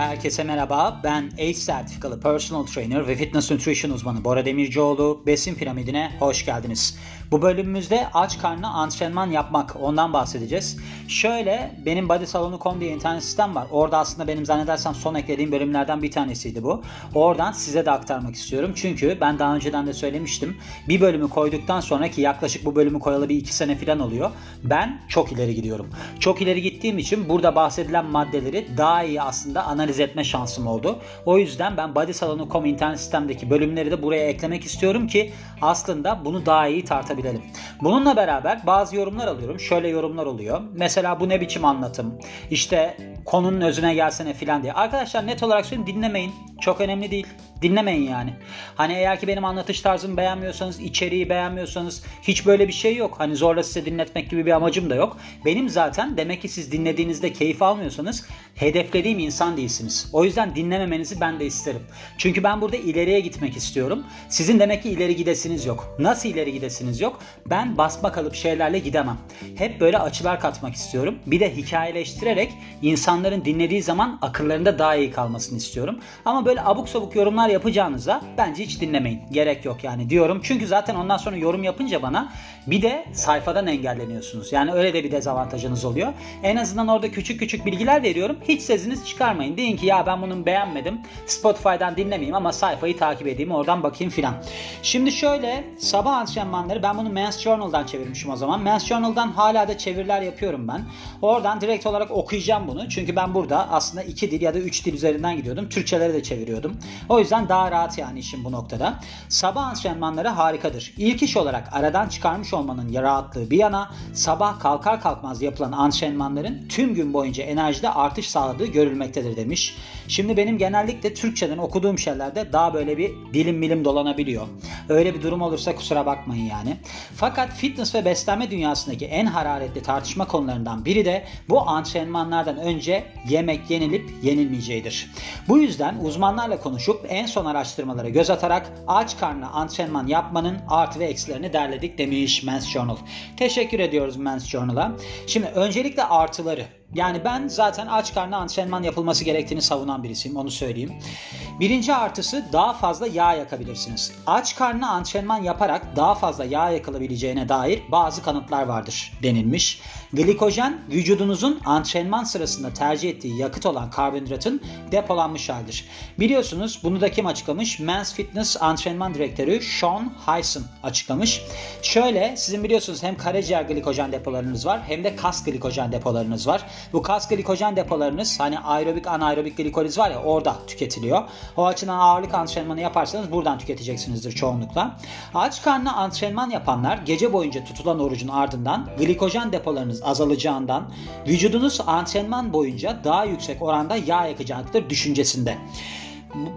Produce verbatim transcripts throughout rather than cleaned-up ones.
Herkese merhaba, ben ACE sertifikalı personal trainer ve fitness nutrition uzmanı Bora Demircioğlu. Besin piramidine hoş geldiniz. Bu bölümümüzde aç karnına antrenman yapmak, ondan bahsedeceğiz. Şöyle, benim body salonu nokta com diye internet sistem var. Orada aslında benim zannedersem son eklediğim bölümlerden bir tanesiydi bu. Oradan size de aktarmak istiyorum. Çünkü ben daha önceden de söylemiştim. Bir bölümü koyduktan sonra ki yaklaşık bu bölümü koyalı bir iki sene falan oluyor. Ben çok ileri gidiyorum. Çok ileri gittiğim için burada bahsedilen maddeleri daha iyi aslında analiz etme şansım oldu. O yüzden ben body salonu nokta com internet sistemdeki bölümleri de buraya eklemek istiyorum ki aslında bunu daha iyi tartabilelim. Bununla beraber bazı yorumlar alıyorum. Şöyle yorumlar oluyor. Mesela bu ne biçim anlatım? İşte konunun özüne gelsene filan diye. Arkadaşlar net olarak söyleyeyim, dinlemeyin. Çok önemli değil. Dinlemeyin yani. Hani eğer ki benim anlatış tarzımı beğenmiyorsanız, içeriği beğenmiyorsanız, hiç böyle bir şey yok. Hani zorla size dinletmek gibi bir amacım da yok. Benim zaten demek ki siz dinlediğinizde keyif almıyorsanız hedeflediğim insan değilsiniz. O yüzden dinlememenizi ben de isterim. Çünkü ben burada ileriye gitmek istiyorum. Sizin demek ki ileri gidesiniz yok. Nasıl ileri gidesiniz yok? Ben basma kalıp şeylerle gidemem. Hep böyle açılar katmak istiyorum. Bir de hikayeleştirerek insanların dinlediği zaman akıllarında daha iyi kalmasını istiyorum. Ama böyle abuk sabuk yorumlar yapacağınıza bence hiç dinlemeyin. Gerek yok yani diyorum. Çünkü zaten ondan sonra yorum yapınca bana bir de sayfadan engelleniyorsunuz. Yani öyle de bir dezavantajınız oluyor. En azından orada küçük küçük bilgiler veriyorum. Hiç sesiniz çıkarmayın. Deyin ki ya ben bunu beğenmedim. Spotify'dan dinlemeyeyim ama sayfayı takip edeyim. Oradan bakayım filan. Şimdi şöyle sabah antrenmanları, ben bunu Men's Journal'dan çevirmişim o zaman. Men's Journal'dan hala da çeviriler yapıyorum ben. Oradan direkt olarak okuyacağım bunu. Çünkü ben burada aslında iki dil ya da üç dil üzerinden gidiyordum. Türkçeleri de çeviriyordum. O yüzden daha rahat yani işim bu noktada. Sabah antrenmanları harikadır. İlk iş olarak aradan çıkarmış olmanın rahatlığı bir yana, sabah kalkar kalkmaz yapılan antrenmanların tüm gün boyunca enerjide artış sağladığı görülmektedir demiş. Şimdi benim genellikle Türkçeden okuduğum şeylerde daha böyle bir dilim bilim dolanabiliyor. Öyle bir durum olursa kusura bakmayın yani. Fakat fitness ve beslenme dünyasındaki en hararetli tartışma konularından biri de bu antrenmanlardan önce yemek yenilip yenilmeyeceğidir. Bu yüzden uzmanlarla konuşup en son araştırmalara göz atarak aç karnına antrenman yapmanın artı ve eksilerini derledik demiş Men's Journal. Teşekkür ediyoruz Men's Journal'a. Şimdi öncelikle artıları. Yani ben zaten aç karnına antrenman yapılması gerektiğini savunan birisiyim, onu söyleyeyim. Birinci artısı, daha fazla yağ yakabilirsiniz. Aç karnına antrenman yaparak daha fazla yağ yakılabileceğine dair bazı kanıtlar vardır denilmiş. Glikojen, vücudunuzun antrenman sırasında tercih ettiği yakıt olan karbonhidratın depolanmış halidir. Biliyorsunuz bunu da kim açıklamış? Men's Fitness antrenman direktörü Sean Hyson açıklamış. Şöyle, sizin biliyorsunuz hem karaciğer glikojen depolarınız var hem de kas glikojen depolarınız var. Bu kas glikojen depolarınız, hani aerobik anaerobik glikoliz var ya, orada tüketiliyor. O açıdan ağırlık antrenmanı yaparsanız buradan tüketeceksinizdir çoğunlukla. Aç karnına antrenman yapanlar gece boyunca tutulan orucun ardından glikojen depolarınız azalacağından vücudunuz antrenman boyunca daha yüksek oranda yağ yakacaktır düşüncesinde.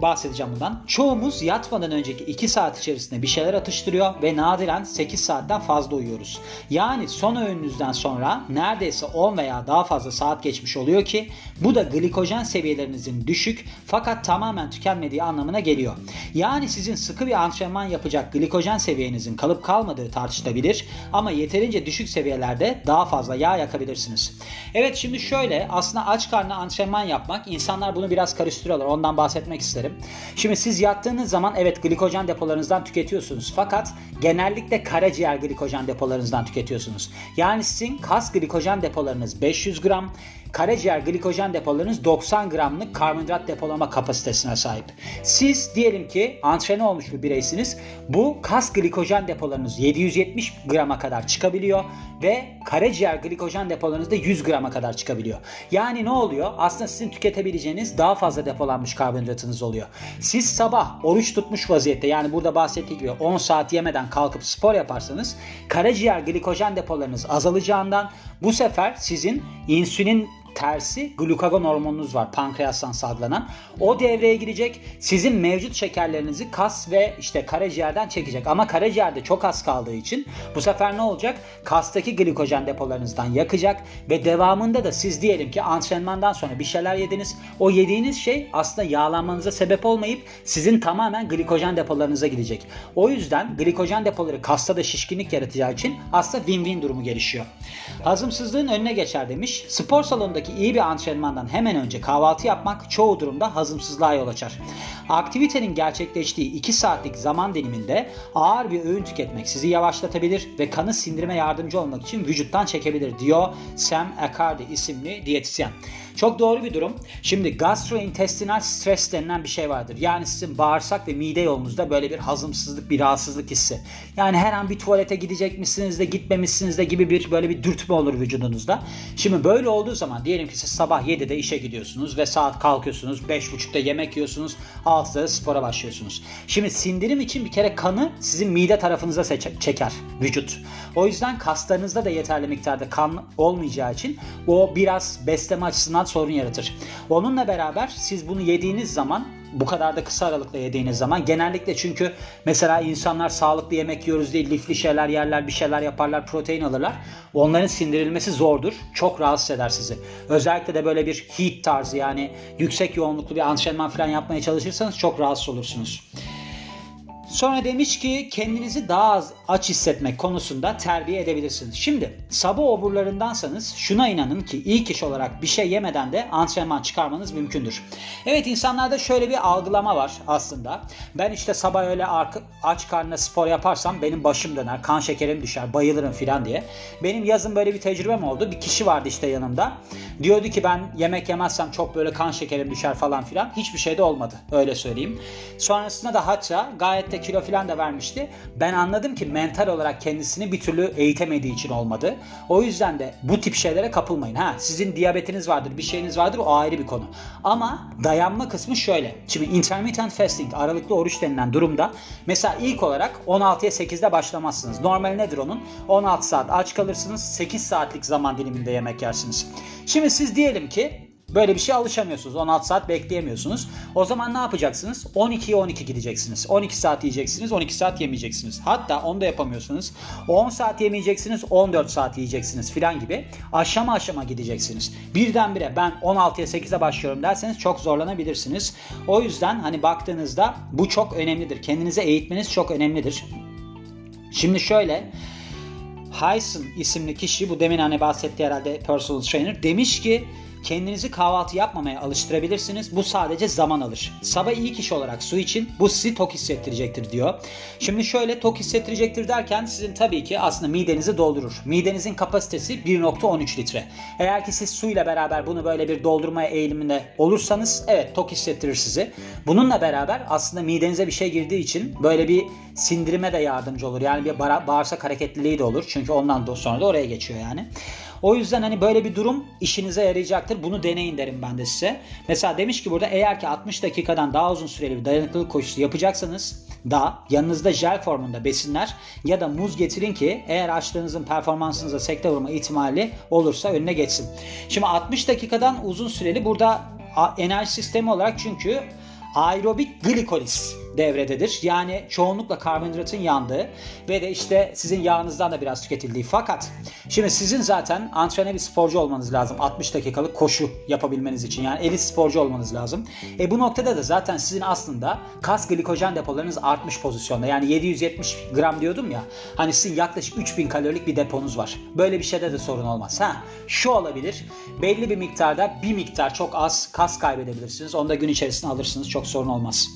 Bahsedeceğim bundan. Çoğumuz yatmadan önceki iki saat içerisinde bir şeyler atıştırıyor ve nadiren sekiz saatten fazla uyuyoruz. Yani son öğününüzden sonra neredeyse on veya daha fazla saat geçmiş oluyor ki bu da glikojen seviyelerinizin düşük fakat tamamen tükenmediği anlamına geliyor. Yani sizin sıkı bir antrenman yapacak glikojen seviyenizin kalıp kalmadığı tartışılabilir ama yeterince düşük seviyelerde daha fazla yağ yakabilirsiniz. Evet, şimdi şöyle, aslında aç karnına antrenman yapmak, insanlar bunu biraz karıştırıyorlar, ondan bahsetmek isterim. Şimdi siz yattığınız zaman evet glikojen depolarınızdan tüketiyorsunuz fakat genellikle karaciğer glikojen depolarınızdan tüketiyorsunuz. Yani sizin kas glikojen depolarınız beş yüz gram, karaciğer glikojen depolarınız doksan gramlık karbonhidrat depolama kapasitesine sahip. Siz diyelim ki antrenör olmuş bir bireysiniz. Bu kas glikojen depolarınız yedi yüz yetmiş grama kadar çıkabiliyor ve karaciğer glikojen depolarınız da yüz grama kadar çıkabiliyor. Yani ne oluyor? Aslında sizin tüketebileceğiniz daha fazla depolanmış karbonhidratınız oluyor. Siz sabah oruç tutmuş vaziyette, yani burada bahsettiğim gibi on saat yemeden kalkıp spor yaparsanız karaciğer glikojen depolarınız azalacağından bu sefer sizin insülin tersi glukagon hormonunuz var, pankreastan salgılanan. O devreye girecek. Sizin mevcut şekerlerinizi kas ve işte karaciğerden çekecek. Ama karaciğerde çok az kaldığı için bu sefer ne olacak? Kastaki glikojen depolarınızdan yakacak ve devamında da siz diyelim ki antrenmandan sonra bir şeyler yediniz. O yediğiniz şey aslında yağlanmanıza sebep olmayıp sizin tamamen glikojen depolarınıza gidecek. O yüzden glikojen depoları kasta da şişkinlik yaratacağı için aslında win-win durumu gelişiyor. Hazımsızlığın önüne geçer demiş. Spor salonundaki dışındaki iyi bir antrenmandan hemen önce kahvaltı yapmak çoğu durumda hazımsızlığa yol açar. Aktivitenin gerçekleştiği iki saatlik zaman diliminde ağır bir öğün tüketmek sizi yavaşlatabilir ve kanı sindirime yardımcı olmak için vücuttan çekebilir diyor Sam Akardi isimli diyetisyen. Çok doğru bir durum. Şimdi gastrointestinal stres denilen bir şey vardır. Yani sizin bağırsak ve mide yolunuzda böyle bir hazımsızlık, bir rahatsızlık hissi. Yani her an bir tuvalete gidecek misiniz de gitmemişsiniz de gibi bir böyle bir dürtme olur vücudunuzda. Şimdi böyle olduğu zaman diyelim ki siz sabah yedide işe gidiyorsunuz ve saat kalkıyorsunuz, beş buçukta yemek yiyorsunuz, altıda spora başlıyorsunuz. Şimdi sindirim için bir kere kanı sizin mide tarafınıza çeker vücut. O yüzden kaslarınızda da yeterli miktarda kan olmayacağı için o biraz besleme açısından sorun yaratır. Onunla beraber siz bunu yediğiniz zaman, bu kadar da kısa aralıkla yediğiniz zaman genellikle, çünkü mesela insanlar sağlıklı yemek yiyoruz diye lifli şeyler yerler, bir şeyler yaparlar, protein alırlar. Onların sindirilmesi zordur. Çok rahatsız eder sizi. Özellikle de böyle bir heat tarzı, yani yüksek yoğunluklu bir antrenman falan yapmaya çalışırsanız çok rahatsız olursunuz. Sonra demiş ki kendinizi daha az aç hissetmek konusunda terbiye edebilirsiniz. Şimdi sabah oburlarındansanız şuna inanın ki ilk iş olarak bir şey yemeden de antrenman çıkarmanız mümkündür. Evet, insanlarda şöyle bir algılama var aslında. Ben işte sabah öyle aç karnına spor yaparsam benim başım döner, kan şekerim düşer, bayılırım filan diye. Benim yazın böyle bir tecrübem oldu. Bir kişi vardı işte yanımda. Diyordu ki ben yemek yemezsem çok böyle kan şekerim düşer falan filan. Hiçbir şey de olmadı, öyle söyleyeyim. Sonrasında da hatta gayet de kilo falan da vermişti. Ben anladım ki mental olarak kendisini bir türlü eğitemediği için olmadı. O yüzden de bu tip şeylere kapılmayın. Ha, sizin diyabetiniz vardır, bir şeyiniz vardır, o ayrı bir konu. Ama dayanma kısmı şöyle. Şimdi intermittent fasting, aralıklı oruç denilen durumda mesela ilk olarak on altıya sekizde başlamazsınız. Normal nedir onun? on altı saat aç kalırsınız, sekiz saatlik zaman diliminde yemek yersiniz. Şimdi siz diyelim ki böyle bir şeye alışamıyorsunuz. on altı saat bekleyemiyorsunuz. O zaman ne yapacaksınız? on ikiye on iki gideceksiniz. on iki saat yiyeceksiniz. on iki saat yemeyeceksiniz. Hatta onu da yapamıyorsunuz. on saat yemeyeceksiniz. on dört saat yiyeceksiniz filan gibi. Aşama aşama gideceksiniz. Birdenbire ben on altıya sekize başlıyorum derseniz çok zorlanabilirsiniz. O yüzden hani baktığınızda bu çok önemlidir. Kendinize eğitmeniz çok önemlidir. Şimdi şöyle, Heisen isimli kişi, bu demin hani bahsettiği herhalde personal trainer, demiş ki kendinizi kahvaltı yapmamaya alıştırabilirsiniz. Bu sadece zaman alır. Sabah ilk iş olarak su için, bu sizi tok hissettirecektir diyor. Şimdi şöyle, tok hissettirecektir derken sizin tabii ki aslında midenizi doldurur. Midenizin kapasitesi bir virgül on üç litre. Eğer ki siz suyla beraber bunu böyle bir doldurmaya eğiliminde olursanız evet tok hissettirir sizi. Bununla beraber aslında midenize bir şey girdiği için böyle bir sindirime de yardımcı olur. Yani bir bağırsak hareketliliği de olur. Çünkü ondan sonra da oraya geçiyor yani. O yüzden hani böyle bir durum işinize yarayacaktır. Bunu deneyin derim ben de size. Mesela demiş ki burada, eğer ki altmış dakikadan daha uzun süreli bir dayanıklılık koşusu yapacaksanız da yanınızda jel formunda besinler ya da muz getirin ki eğer açlığınızın performansınıza sekte vurma ihtimali olursa önüne geçsin. Şimdi altmış dakikadan uzun süreli burada enerji sistemi olarak, çünkü aerobik glikoliz devrededir. Yani çoğunlukla karbonhidratın yandığı ve de işte sizin yağınızdan da biraz tüketildiği. Fakat şimdi sizin zaten antrenör bir sporcu olmanız lazım altmış dakikalık koşu yapabilmeniz için. Yani elit sporcu olmanız lazım. E bu noktada da zaten sizin aslında kas glikojen depolarınız artmış pozisyonda. Yani yedi yüz yetmiş gram diyordum ya. Hani sizin yaklaşık üç bin kalorilik bir deponuz var. Böyle bir şeyde de sorun olmaz. Ha, şu olabilir. Belli bir miktarda, bir miktar çok az kas kaybedebilirsiniz. Onu da gün içerisinde alırsınız. Çok sorun olmaz.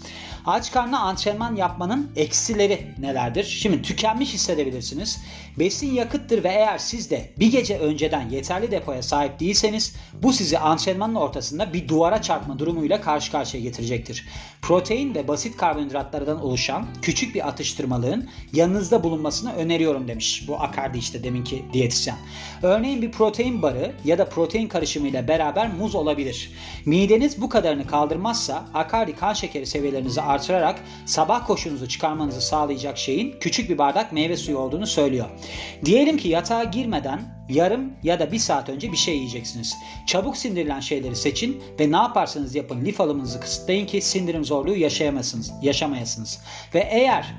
Aç karnına antrenman yapmanın eksileri nelerdir? Şimdi tükenmiş hissedebilirsiniz. Besin yakıttır ve eğer siz de bir gece önceden yeterli depoya sahip değilseniz bu sizi antrenmanın ortasında bir duvara çarpma durumuyla karşı karşıya getirecektir. Protein ve basit karbonhidratlardan oluşan küçük bir atıştırmalığın yanınızda bulunmasını öneriyorum demiş. Bu Akardi işte deminki diyetisyen. Örneğin bir protein barı ya da protein karışımıyla beraber muz olabilir. Mideniz bu kadarını kaldırmazsa Akardi kan şekeri seviyelerinizi artırır. artırarak sabah koşunuzu çıkarmanızı sağlayacak şeyin küçük bir bardak meyve suyu olduğunu söylüyor. Diyelim ki yatağa girmeden yarım ya da bir saat önce bir şey yiyeceksiniz. Çabuk sindirilen şeyleri seçin ve ne yaparsanız yapın lif alımınızı kısıtlayın ki sindirim zorluğu yaşayamayasınız. Ve eğer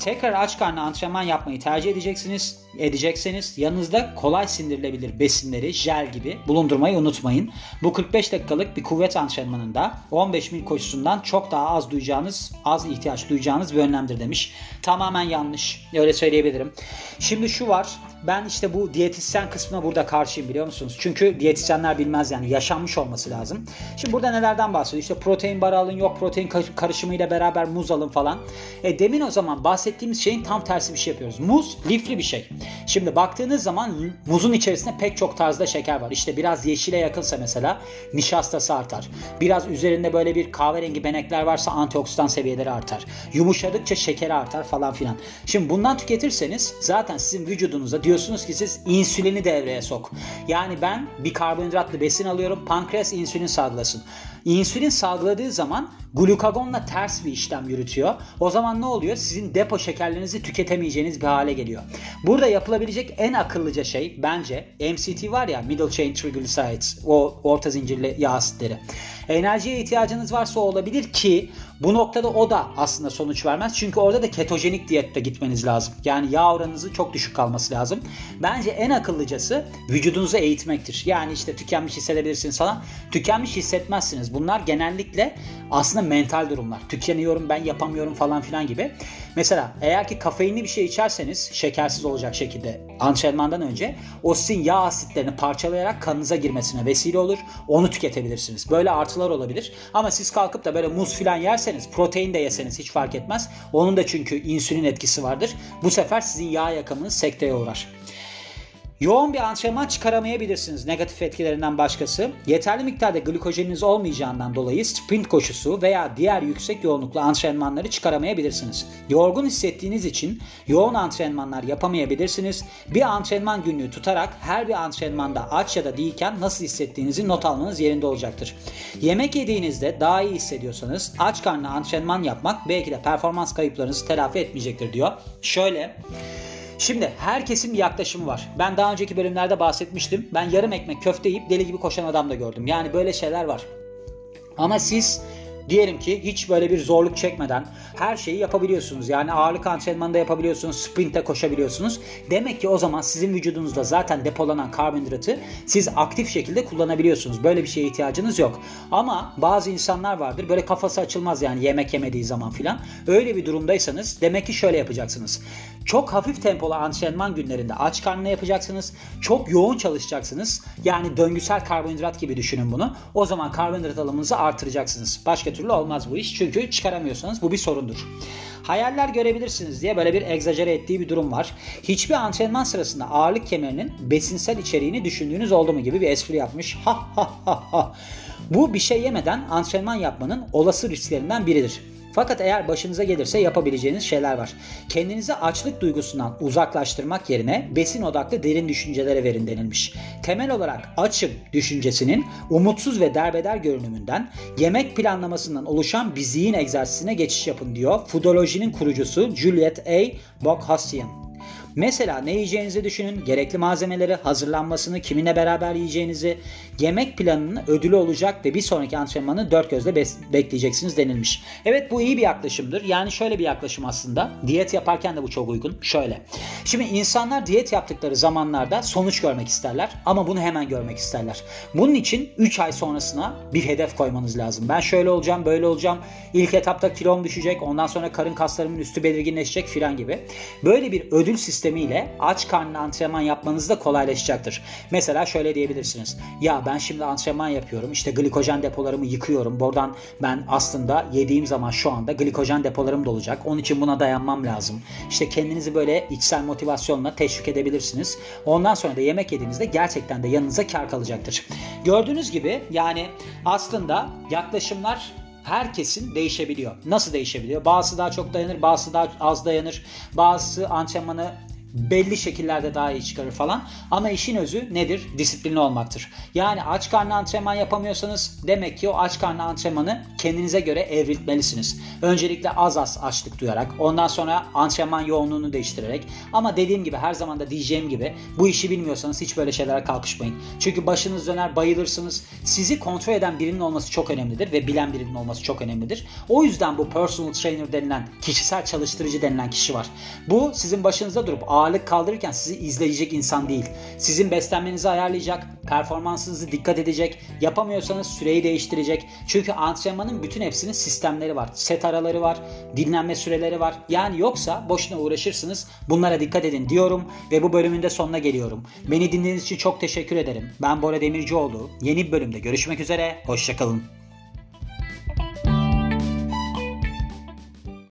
tekrar aç karnına antrenman yapmayı tercih edeceksiniz, edecekseniz yanınızda kolay sindirilebilir besinleri, jel gibi bulundurmayı unutmayın. Bu kırk beş dakikalık bir kuvvet antrenmanında on beş mil koşusundan çok daha az duyacağınız, az ihtiyaç duyacağınız bir önlemdir demiş. Tamamen yanlış. Öyle söyleyebilirim. Şimdi şu var. Ben işte bu diyetisyen kısmına burada karşıyım, biliyor musunuz? Çünkü diyetisyenler bilmez yani. Yaşanmış olması lazım. Şimdi burada nelerden bahsediyor? İşte protein barı alın, yok protein karışımıyla beraber muz alın falan. E demin o zaman bahsettiğimiz şeyin tam tersi bir şey yapıyoruz. Muz lifli bir şey. Şimdi baktığınız zaman muzun içerisinde pek çok tarzda şeker var. İşte biraz yeşile yakınsa mesela nişastası artar. Biraz üzerinde böyle bir kahverengi benekler varsa antioksidan seviyeleri artar. Yumuşadıkça şekeri artar falan filan. Şimdi bundan tüketirseniz zaten sizin vücudunuza diyorsunuz ki siz insülini devreye sok. Yani ben bir karbonhidratlı besin alıyorum. Pankreas insülin salgılasın. İnsülin salgıladığı zaman glukagonla ters bir işlem yürütüyor. O zaman ne oluyor? Sizin depo şekerlerinizi tüketemeyeceğiniz bir hale geliyor. Burada yapılabilecek en akıllıca şey bence M C T var ya, middle chain triglycerides, o orta zincirli yağ asitleri. Enerjiye ihtiyacınız varsa o olabilir ki bu noktada o da aslında sonuç vermez. Çünkü orada da ketojenik diyette gitmeniz lazım. Yani yağ oranınızın çok düşük kalması lazım. Bence en akıllıcası vücudunuzu eğitmektir. Yani işte tükenmiş hissedebilirsiniz falan. Tükenmiş hissetmezsiniz. Bunlar genellikle aslında mental durumlar. Tükeniyorum, ben yapamıyorum falan filan gibi. Mesela eğer ki kafeinli bir şey içerseniz şekersiz olacak şekilde antrenmandan önce o sizin yağ asitlerini parçalayarak kanınıza girmesine vesile olur. Onu tüketebilirsiniz. Böyle artılar olabilir. Ama siz kalkıp da böyle muz filan yerseniz, protein de yeseniz hiç fark etmez. Onun da çünkü insülin etkisi vardır. Bu sefer sizin yağ yakımınız sekteye uğrar. Yoğun bir antrenman çıkaramayabilirsiniz negatif etkilerinden başkası. Yeterli miktarda glikojeniniz olmayacağından dolayı sprint koşusu veya diğer yüksek yoğunluklu antrenmanları çıkaramayabilirsiniz. Yorgun hissettiğiniz için yoğun antrenmanlar yapamayabilirsiniz. Bir antrenman günlüğü tutarak her bir antrenmanda aç ya da değilken nasıl hissettiğinizi not almanız yerinde olacaktır. Yemek yediğinizde daha iyi hissediyorsanız aç karnına antrenman yapmak belki de performans kayıplarınızı telafi etmeyecektir diyor. Şöyle... Şimdi herkesin bir yaklaşımı var. Ben daha önceki bölümlerde bahsetmiştim. Ben yarım ekmek köfte yiyip deli gibi koşan adam da gördüm. Yani böyle şeyler var. Ama siz diyelim ki hiç böyle bir zorluk çekmeden her şeyi yapabiliyorsunuz. Yani ağırlık antrenmanı da yapabiliyorsunuz, sprintte koşabiliyorsunuz. Demek ki o zaman sizin vücudunuzda zaten depolanan karbonhidratı siz aktif şekilde kullanabiliyorsunuz. Böyle bir şeye ihtiyacınız yok. Ama bazı insanlar vardır böyle kafası açılmaz yani yemek yemediği zaman filan. Öyle bir durumdaysanız demek ki şöyle yapacaksınız. Çok hafif tempolu antrenman günlerinde aç karnına yapacaksınız. Çok yoğun çalışacaksınız. Yani döngüsel karbonhidrat gibi düşünün bunu. O zaman karbonhidrat alımınızı artıracaksınız. Başka türlü olmaz bu iş. Çünkü çıkaramıyorsanız bu bir sorundur. Hayaller görebilirsiniz diye böyle bir egzajere ettiği bir durum var. Hiçbir antrenman sırasında ağırlık kemerinin besinsel içeriğini düşündüğünüz oldu mu gibi bir espri yapmış. Ha ha ha ha. Bu bir şey yemeden antrenman yapmanın olası risklerinden biridir. Fakat eğer başınıza gelirse yapabileceğiniz şeyler var. Kendinizi açlık duygusundan uzaklaştırmak yerine besin odaklı derin düşüncelere verin denilmiş. Temel olarak açım düşüncesinin umutsuz ve derbeder görünümünden yemek planlamasından oluşan bir zihin egzersizine geçiş yapın diyor foodolojinin kurucusu Juliet A. Boghossian. Mesela ne yiyeceğinizi düşünün, gerekli malzemeleri, hazırlanmasını, kiminle beraber yiyeceğinizi, yemek planının ödülü olacak ve bir sonraki antrenmanı dört gözle bes- bekleyeceksiniz denilmiş. Evet, bu iyi bir yaklaşımdır. Yani şöyle bir yaklaşım aslında. Diyet yaparken de bu çok uygun. Şöyle. Şimdi insanlar diyet yaptıkları zamanlarda sonuç görmek isterler ama bunu hemen görmek isterler. Bunun için üç ay sonrasına bir hedef koymanız lazım. Ben şöyle olacağım, böyle olacağım. İlk etapta kilom düşecek, ondan sonra karın kaslarımın üstü belirginleşecek filan gibi. Böyle bir ödül sistemi sistemiyle aç karnına antrenman yapmanız da kolaylaşacaktır. Mesela şöyle diyebilirsiniz. Ya ben şimdi antrenman yapıyorum. İşte glikojen depolarımı yıkıyorum. Buradan ben aslında yediğim zaman şu anda glikojen depolarım dolacak. Onun için buna dayanmam lazım. İşte kendinizi böyle içsel motivasyonla teşvik edebilirsiniz. Ondan sonra da yemek yediğinizde gerçekten de yanınıza kar kalacaktır. Gördüğünüz gibi yani aslında yaklaşımlar herkesin değişebiliyor. Nasıl değişebiliyor? Bazısı daha çok dayanır, bazısı daha az dayanır. Bazısı antrenmanı belli şekillerde daha iyi çıkarır falan. Ama işin özü nedir? Disiplinli olmaktır. Yani aç karnı antrenman yapamıyorsanız demek ki o aç karnı antrenmanı kendinize göre evriltmelisiniz. Öncelikle az az açlık duyarak, ondan sonra antrenman yoğunluğunu değiştirerek. Ama dediğim gibi, her zaman da diyeceğim gibi, bu işi bilmiyorsanız hiç böyle şeylere kalkışmayın. Çünkü başınız döner, bayılırsınız. Sizi kontrol eden birinin olması çok önemlidir ve bilen birinin olması çok önemlidir. O yüzden bu personal trainer denilen, kişisel çalıştırıcı denilen kişi var. Bu sizin başınıza durup ağırlık kaldırırken sizi izleyecek insan değil. Sizin beslenmenizi ayarlayacak, performansınızı dikkat edecek, yapamıyorsanız süreyi değiştirecek. Çünkü antrenmanın bütün hepsinin sistemleri var. Set araları var, dinlenme süreleri var. Yani yoksa boşuna uğraşırsınız. Bunlara dikkat edin diyorum ve bu bölümün de sonuna geliyorum. Beni dinlediğiniz için çok teşekkür ederim. Ben Bora Demircioğlu. Yeni bir bölümde görüşmek üzere. Hoşça kalın.